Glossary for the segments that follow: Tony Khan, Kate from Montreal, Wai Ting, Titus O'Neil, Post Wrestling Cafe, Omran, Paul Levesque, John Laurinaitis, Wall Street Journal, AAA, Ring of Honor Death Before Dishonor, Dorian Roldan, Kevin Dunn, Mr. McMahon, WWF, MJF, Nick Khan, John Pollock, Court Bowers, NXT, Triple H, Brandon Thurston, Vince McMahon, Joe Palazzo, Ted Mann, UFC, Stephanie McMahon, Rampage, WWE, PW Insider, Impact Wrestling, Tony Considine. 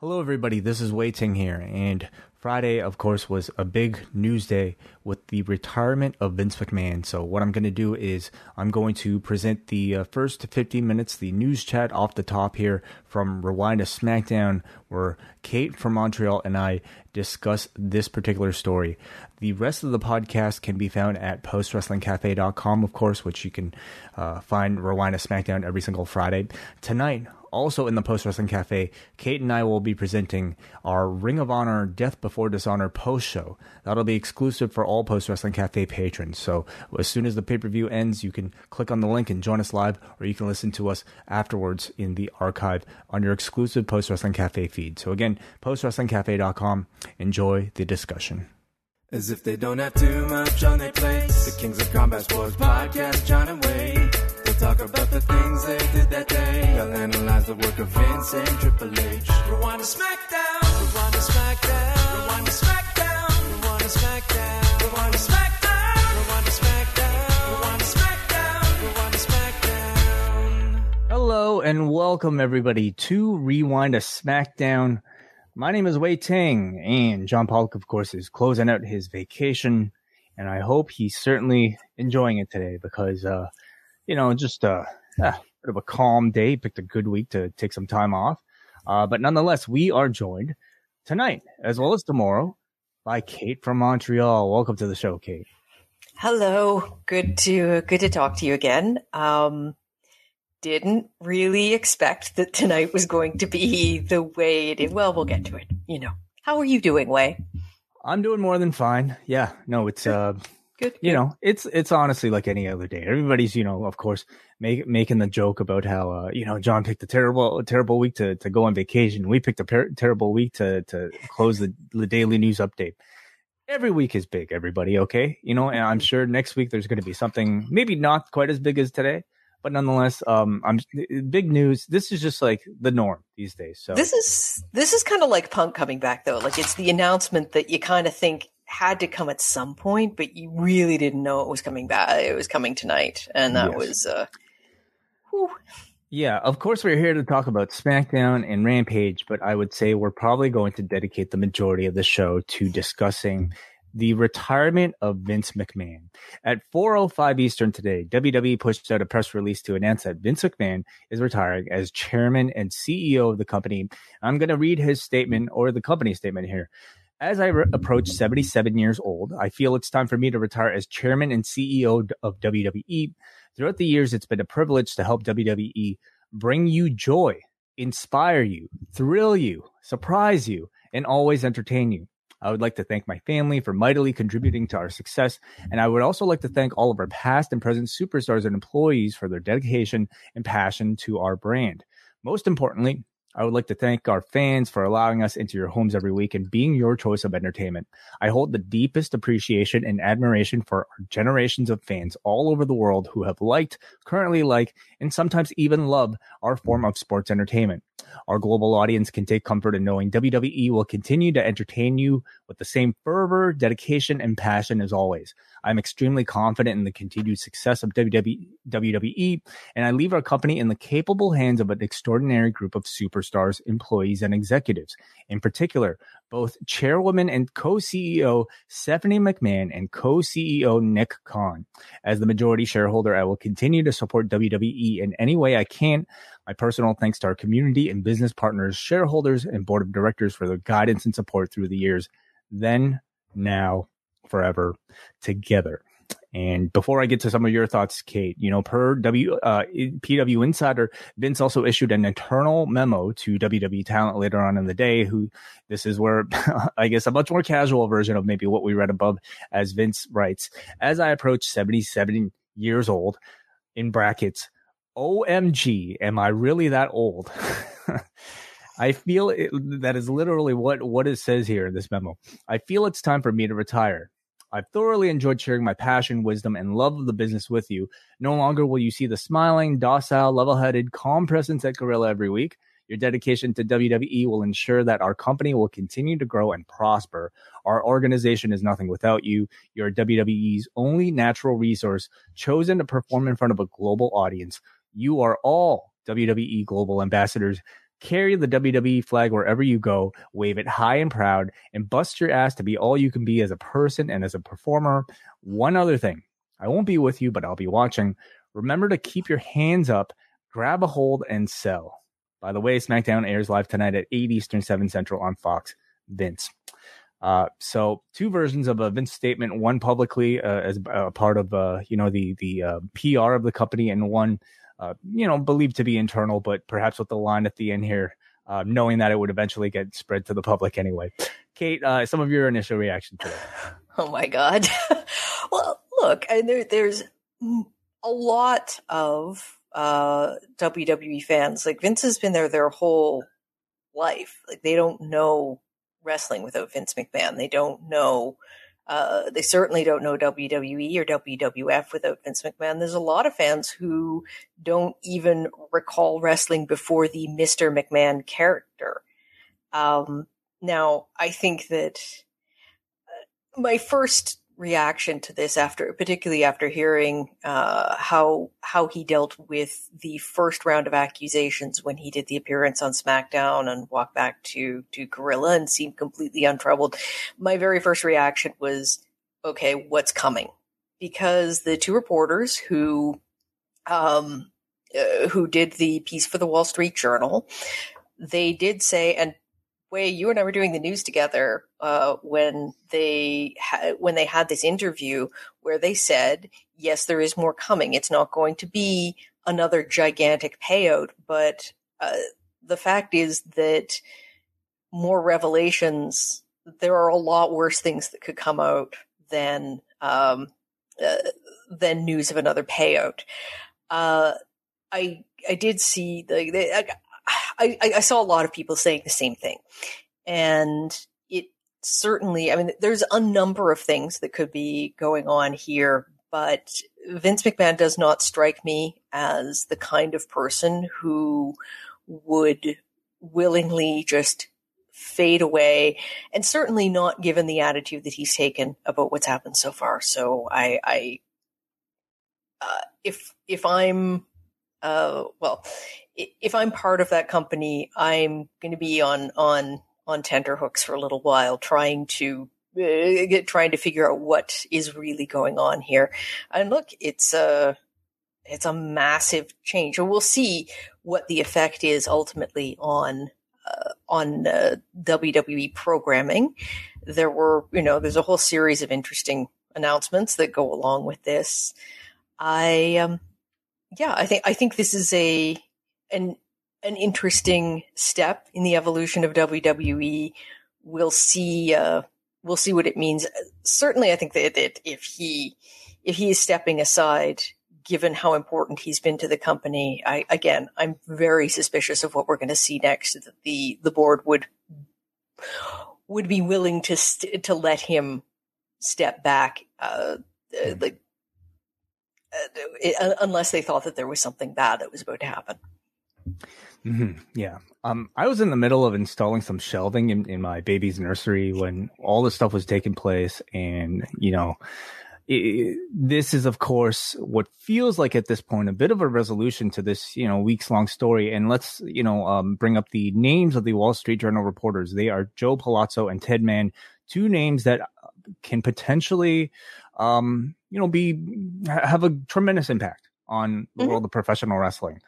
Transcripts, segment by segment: Hello everybody, this is Wai Ting here, and Friday, of course, was a big news day with the retirement of Vince McMahon. So what I'm going to do is I'm going to present the first 15 minutes, the news chat off the top here from Rewind to SmackDown, where Kate from Montreal and I discuss this particular story. The rest of the podcast can be found at postwrestlingcafe.com, of course, which you can find Rewind to SmackDown every single Friday. Tonight, also in the Post Wrestling Cafe, Kate and I will be presenting our Ring of Honor Death Before Dishonor post show. That'll be exclusive for all Post Wrestling Cafe patrons. So as soon as the pay-per-view ends, you can click on the link and join us live, or you can listen to us afterwards in the archive on your exclusive Post Wrestling Cafe feed. So again, postwrestlingcafe.com. Enjoy the discussion. As if they don't have too much on their plates, the Kings of Combat Sports Podcast, John and Wai. Talk about the things they did that day. They'll analyze the work of Vince and Triple H. Rewind to SmackDown. Rewind to SmackDown. Rewind to SmackDown. Rewind to SmackDown. Rewind to SmackDown. Rewind to SmackDown. Rewind to SmackDown. Rewind to SmackDown. Hello and welcome everybody to Rewind to SmackDown. My name is Wai Ting, and John Pollock, of course, is closing out his vacation, and I hope he's certainly enjoying it today because, bit of a calm day. Picked a good week to take some time off. But nonetheless, we are joined tonight, as well as tomorrow, by Kate from Montreal. Welcome to the show, Kate. Hello. Good to talk to you again. Didn't really expect that tonight was going to be the Wai it is. Well, we'll get to it. You know, how are you doing, Wai? I'm doing more than fine. Yeah, no, it's... Good. You know, it's honestly like any other day. Everybody's, you know, of course, making the joke about how, John picked a terrible week to go on vacation. We picked a terrible week to close the daily news update. Every week is big, everybody. Okay. You know, and I'm sure next week there's going to be something maybe not quite as big as today, but nonetheless, big news. This is just like the norm these days. So this is kind of like Punk coming back though. Like it's the announcement that you kind of think had to come at some point, but you really didn't know it was coming back. It was coming tonight. And that was, yeah, of course we're here to talk about SmackDown and Rampage, but I would say we're probably going to dedicate the majority of the show to discussing the retirement of Vince McMahon. At 4:05 Eastern today, WWE pushed out a press release to announce that Vince McMahon is retiring as chairman and CEO of the company. I'm going to read his statement, or the company statement here. As I approach 77 years old, I feel it's time for me to retire as chairman and CEO of WWE. Throughout the years, it's been a privilege to help WWE bring you joy, inspire you, thrill you, surprise you, and always entertain you. I would like to thank my family for mightily contributing to our success, and I would also like to thank all of our past and present superstars and employees for their dedication and passion to our brand. Most importantly, I would like to thank our fans for allowing us into your homes every week and being your choice of entertainment. I hold the deepest appreciation and admiration for our generations of fans all over the world who have liked, currently like, and sometimes even love our form of sports entertainment. Our global audience can take comfort in knowing WWE will continue to entertain you with the same fervor, dedication, and passion as always. I'm extremely confident in the continued success of WWE, and I leave our company in the capable hands of an extraordinary group of superstars, employees, and executives. In particular, both chairwoman and co-CEO Stephanie McMahon and co-CEO Nick Khan. As the majority shareholder, I will continue to support WWE in any way I can. My personal thanks to our community and business partners, shareholders, and board of directors for their guidance and support through the years. Then, now, forever, together. And before I get to some of your thoughts, Kate, you know, per PW Insider, Vince also issued an internal memo to WWE talent later on in the day, who this is where I guess a much more casual version of maybe what we read above, as Vince writes, as I approach 77 years old, in brackets, OMG, am I really that old? I feel that is literally what it says here in this memo. I feel it's time for me to retire. I've thoroughly enjoyed sharing my passion, wisdom, and love of the business with you. No longer will you see the smiling, docile, level-headed, calm presence at Gorilla every week. Your dedication to WWE will ensure that our company will continue to grow and prosper. Our organization is nothing without you. You're WWE's only natural resource, chosen to perform in front of a global audience. You are all WWE global ambassadors. Carry the WWE flag wherever you go, wave it high and proud, and bust your ass to be all you can be as a person and as a performer. One other thing, I won't be with you, but I'll be watching. Remember to keep your hands up, grab a hold, and sell. By the way, SmackDown airs live tonight at 8 Eastern, 7 Central on Fox. Vince. So two versions of a Vince statement, one publicly as a part of, the PR of the company, and one believed to be internal, but perhaps with the line at the end here, knowing that it would eventually get spread to the public anyway. Kate, some of your initial reaction to that. Oh, my God. Well, look, there's a lot of WWE fans. Like, Vince has been there their whole life. Like, they don't know wrestling without Vince McMahon. They don't know. They certainly don't know WWE or WWF without Vince McMahon. There's a lot of fans who don't even recall wrestling before the Mr. McMahon character. Now, I think that my first reaction to this, particularly after hearing how he dealt with the first round of accusations when he did the appearance on SmackDown and walked back to Gorilla and seemed completely untroubled, my very first reaction was, okay, what's coming? Because the two reporters who did the piece for the Wall Street Journal, they did say, and Wai, you and I were doing the news together when they had this interview where they said, yes, there is more coming. It's not going to be another gigantic payout, but the fact is that more revelations, there are a lot worse things that could come out than news of another payout. I did see I saw a lot of people saying the same thing, and it certainly, I mean, there's a number of things that could be going on here, but Vince McMahon does not strike me as the kind of person who would willingly just fade away, and certainly not given the attitude that he's taken about what's happened so far. So if I'm part of that company, I'm going to be on tenterhooks for a little while, trying to figure out what is really going on here. And look, it's a massive change, and we'll see what the effect is ultimately on WWE programming. There's a whole series of interesting announcements that go along with this. I think this is an interesting step in the evolution of WWE. We'll see what it means. Certainly, I think that if he is stepping aside, given how important he's been to the company, I'm very suspicious of what we're going to see next. That the board would be willing to let him step back, unless they thought that there was something bad that was about to happen. Mm-hmm. Yeah. I was in the middle of installing some shelving in my baby's nursery when all this stuff was taking place. And, This is, of course, what feels like at this point a bit of a resolution to this, you know, weeks long story. And let's, you know, bring up the names of the Wall Street Journal reporters. They are Joe Palazzo and Ted Mann, two names that can potentially, you know, have a tremendous impact on the world of professional wrestling.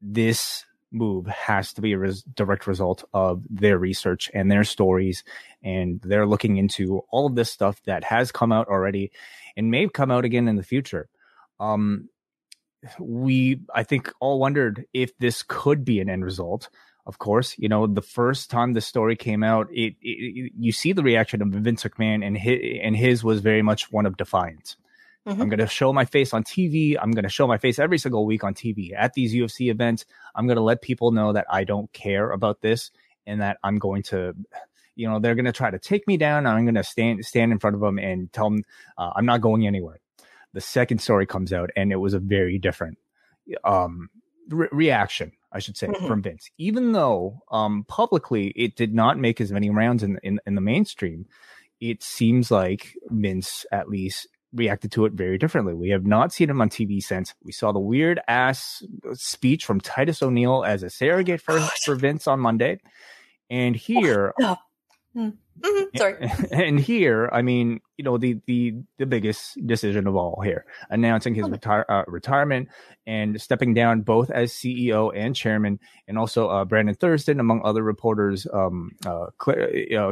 This move has to be a direct result of their research and their stories, and they're looking into all of this stuff that has come out already and may come out again in the future. I think all wondered if this could be an end result. Of course, you know, the first time the story came out, you see the reaction of Vince McMahon, and his was very much one of defiance. I'm going to show my face on TV. I'm going to show my face every single week on TV at these UFC events. I'm going to let people know that I don't care about this, and that I'm going to, you know, they're going to try to take me down. I'm going to stand in front of them and tell them I'm not going anywhere. The second story comes out, and it was a very different reaction, I should say, from Vince, even though publicly it did not make as many rounds in the mainstream. It seems like Vince at least reacted to it very differently. We have not seen him on TV since. We saw the weird ass speech from Titus O'Neil as a surrogate for Vince on Monday. And here, and here, I mean, you know, the biggest decision of all here, announcing his retirement and stepping down both as CEO and chairman, and also Brandon Thurston, among other reporters,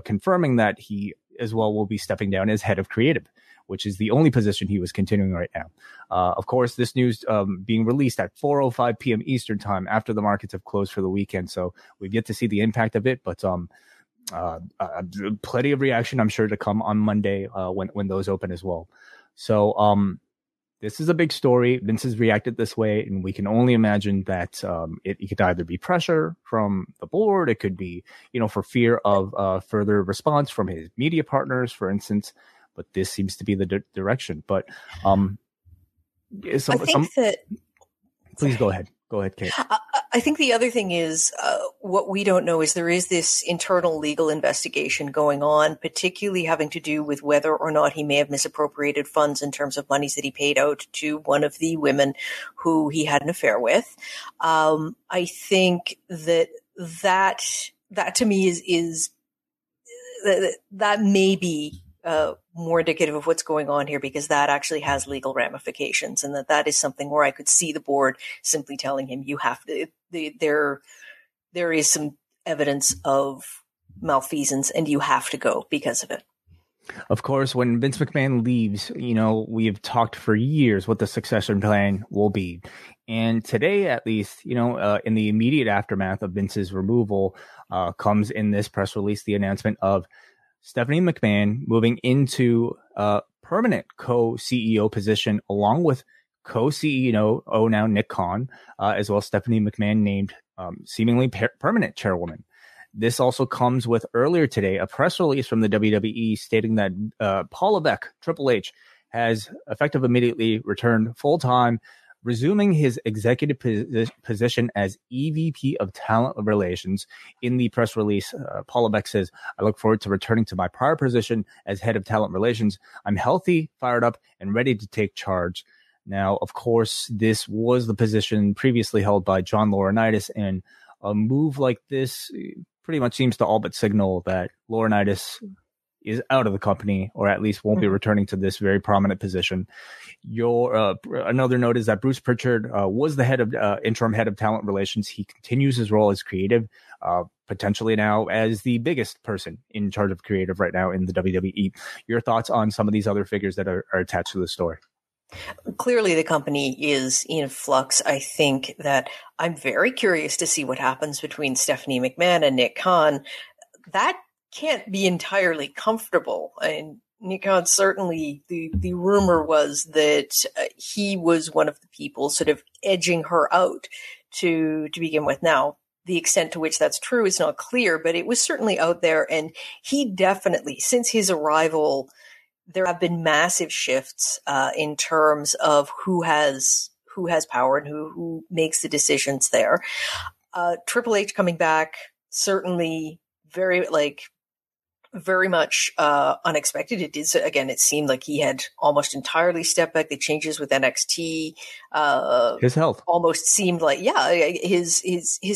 confirming that he as well will be stepping down as head of creative, which is the only position he was continuing right now. Of course, this news being released at 4:05 p.m. Eastern time after the markets have closed for the weekend. So we've yet to see the impact of it, but plenty of reaction, I'm sure, to come on Monday when those open as well. So this is a big story. Vince has reacted this way, and we can only imagine that it could either be pressure from the board. It could be, you know, for fear of further response from his media partners, for instance. But this seems to be the direction. But please go ahead. Go ahead, Kate. I think the other thing is what we don't know is there is this internal legal investigation going on, particularly having to do with whether or not he may have misappropriated funds in terms of monies that he paid out to one of the women who he had an affair with. I think that to me is that may be more indicative of what's going on here, because that actually has legal ramifications, and that is something where I could see the board simply telling him, you have to, there is some evidence of malfeasance and you have to go because of it. Of course, when Vince McMahon leaves, you know, we have talked for years what the succession plan will be. And today, at least, you know, in the immediate aftermath of Vince's removal comes in this press release, the announcement of Stephanie McMahon moving into a permanent co-CEO position, along with co-CEO now Nick Khan, as well as Stephanie McMahon named seemingly permanent chairwoman. This also comes with, earlier today, a press release from the WWE stating that Paul Levesque, Triple H, has effective immediately returned full-time, resuming his executive position as EVP of Talent Relations. In the press release, Paul Levesque says, "I look forward to returning to my prior position as head of talent relations. I'm healthy, fired up, and ready to take charge." Now, of course, this was the position previously held by John Laurinaitis, and a move like this pretty much seems to all but signal that Laurinaitis is out of the company, or at least won't be returning to this very prominent position. Another note is that Bruce Pritchard was the interim head of talent relations. He continues his role as creative, potentially now as the biggest person in charge of creative right now in the WWE. Your thoughts on some of these other figures that are attached to the story? Clearly, the company is in flux. I think that I'm very curious to see what happens between Stephanie McMahon and Nick Khan. That can't be entirely comfortable. And Nick Khan, certainly the rumor was that he was one of the people sort of edging her out to begin with. Now, the extent to which that's true is not clear, but it was certainly out there. And he definitely, since his arrival, there have been massive shifts in terms of who has power and who makes the decisions there. Triple H coming back, certainly very, like, very much unexpected. It is, again, it seemed like he had almost entirely stepped back. The changes with NXT, his health almost seemed like, his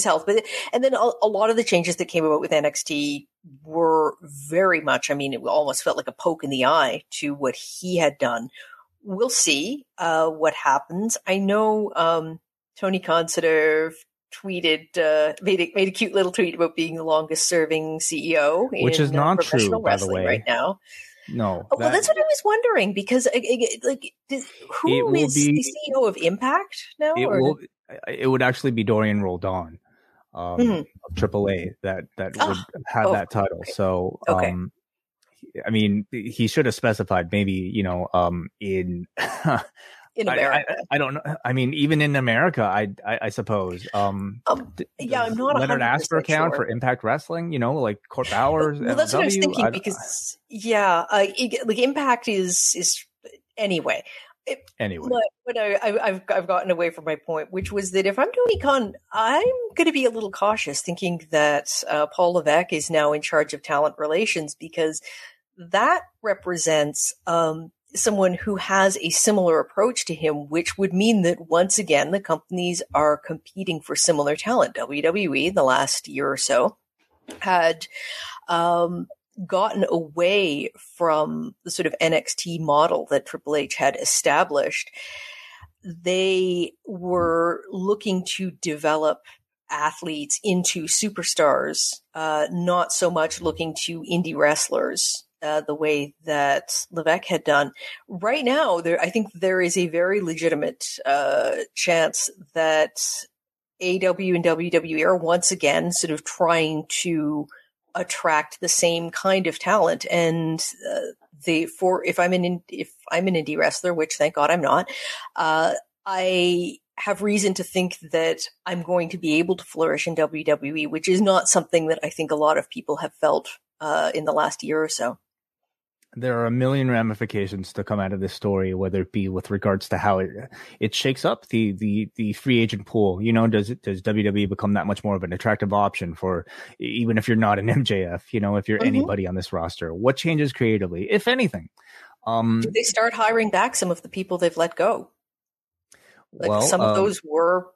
health. But, and then a lot of the changes that came about with NXT were very much, I mean, it almost felt like a poke in the eye to what he had done. We'll see what happens. I know Tony Considine tweeted, made a cute little tweet about being the longest serving CEO, which is not true, by the way, right now. No, well, that's what I was wondering, because who is the CEO of Impact now? It would actually be Dorian Roldan, of AAA, that would have that title. Right. So, I mean, he should have specified, maybe, in. In America, I don't know. I mean, even in America, I suppose. I'm not Leonard Asper count for Impact Wrestling. Like Court Bowers. Well, that's what I was thinking, because Impact is anyway. But I've gotten away from my point, which was that if I'm Tony Khan, I'm going to be a little cautious, thinking that Paul Levesque is now in charge of talent relations, because that represents someone who has a similar approach to him, which would mean that once again, the companies are competing for similar talent. WWE, the last year or so, had gotten away from the sort of NXT model that Triple H had established. They were looking to develop athletes into superstars, not so much looking to indie wrestlers, the way that Levesque had done. Right now, I think there is a very legitimate chance that AEW and WWE are once again sort of trying to attract the same kind of talent. And if I'm an indie wrestler, which thank God I'm not, I have reason to think that I'm going to be able to flourish in WWE, which is not something that I think a lot of people have felt in the last year or so. There are a million ramifications to come out of this story, whether it be with regards to how it shakes up the free agent pool. Does WWE become that much more of an attractive option for, even if you're not an MJF, if you're anybody on this roster? What changes creatively, if anything? Do they start hiring back some of the people they've let go? Some of those were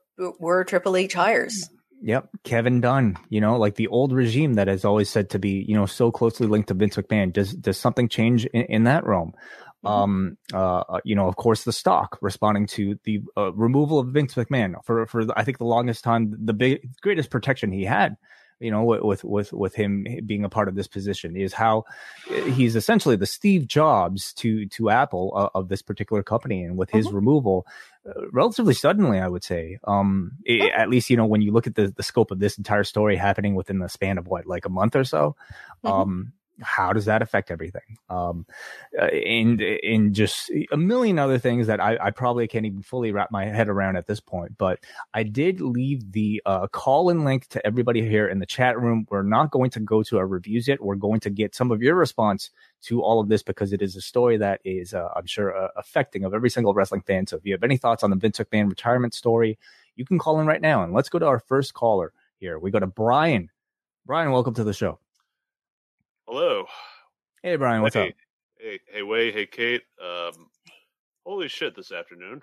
Triple H hires. Yep. Kevin Dunn, like the old regime that is always said to be, so closely linked to Vince McMahon. Does something change in that realm? Of course, the stock responding to the removal of Vince McMahon for I think the longest time, the greatest protection he had, with him being a part of this position, is how he's essentially the Steve Jobs to Apple of this particular company. And with his removal, relatively suddenly, I would say, at least, when you look at the scope of this entire story happening within the span of like a month or so, how does that affect everything? And just a million other things that I probably can't even fully wrap my head around at this point. But I did leave the call-in link to everybody here in the chat room. We're not going to go to our reviews yet. We're going to get some of your response to all of this, because it is a story that is, I'm sure, affecting of every single wrestling fan. So if you have any thoughts on the Vince McMahon retirement story, you can call in right now. And let's go to our first caller here. We go to Brian. Brian, welcome to the show. Hello. Hey, Brian. What's up? Hey, Wai. Hey, Kate. Holy shit this afternoon.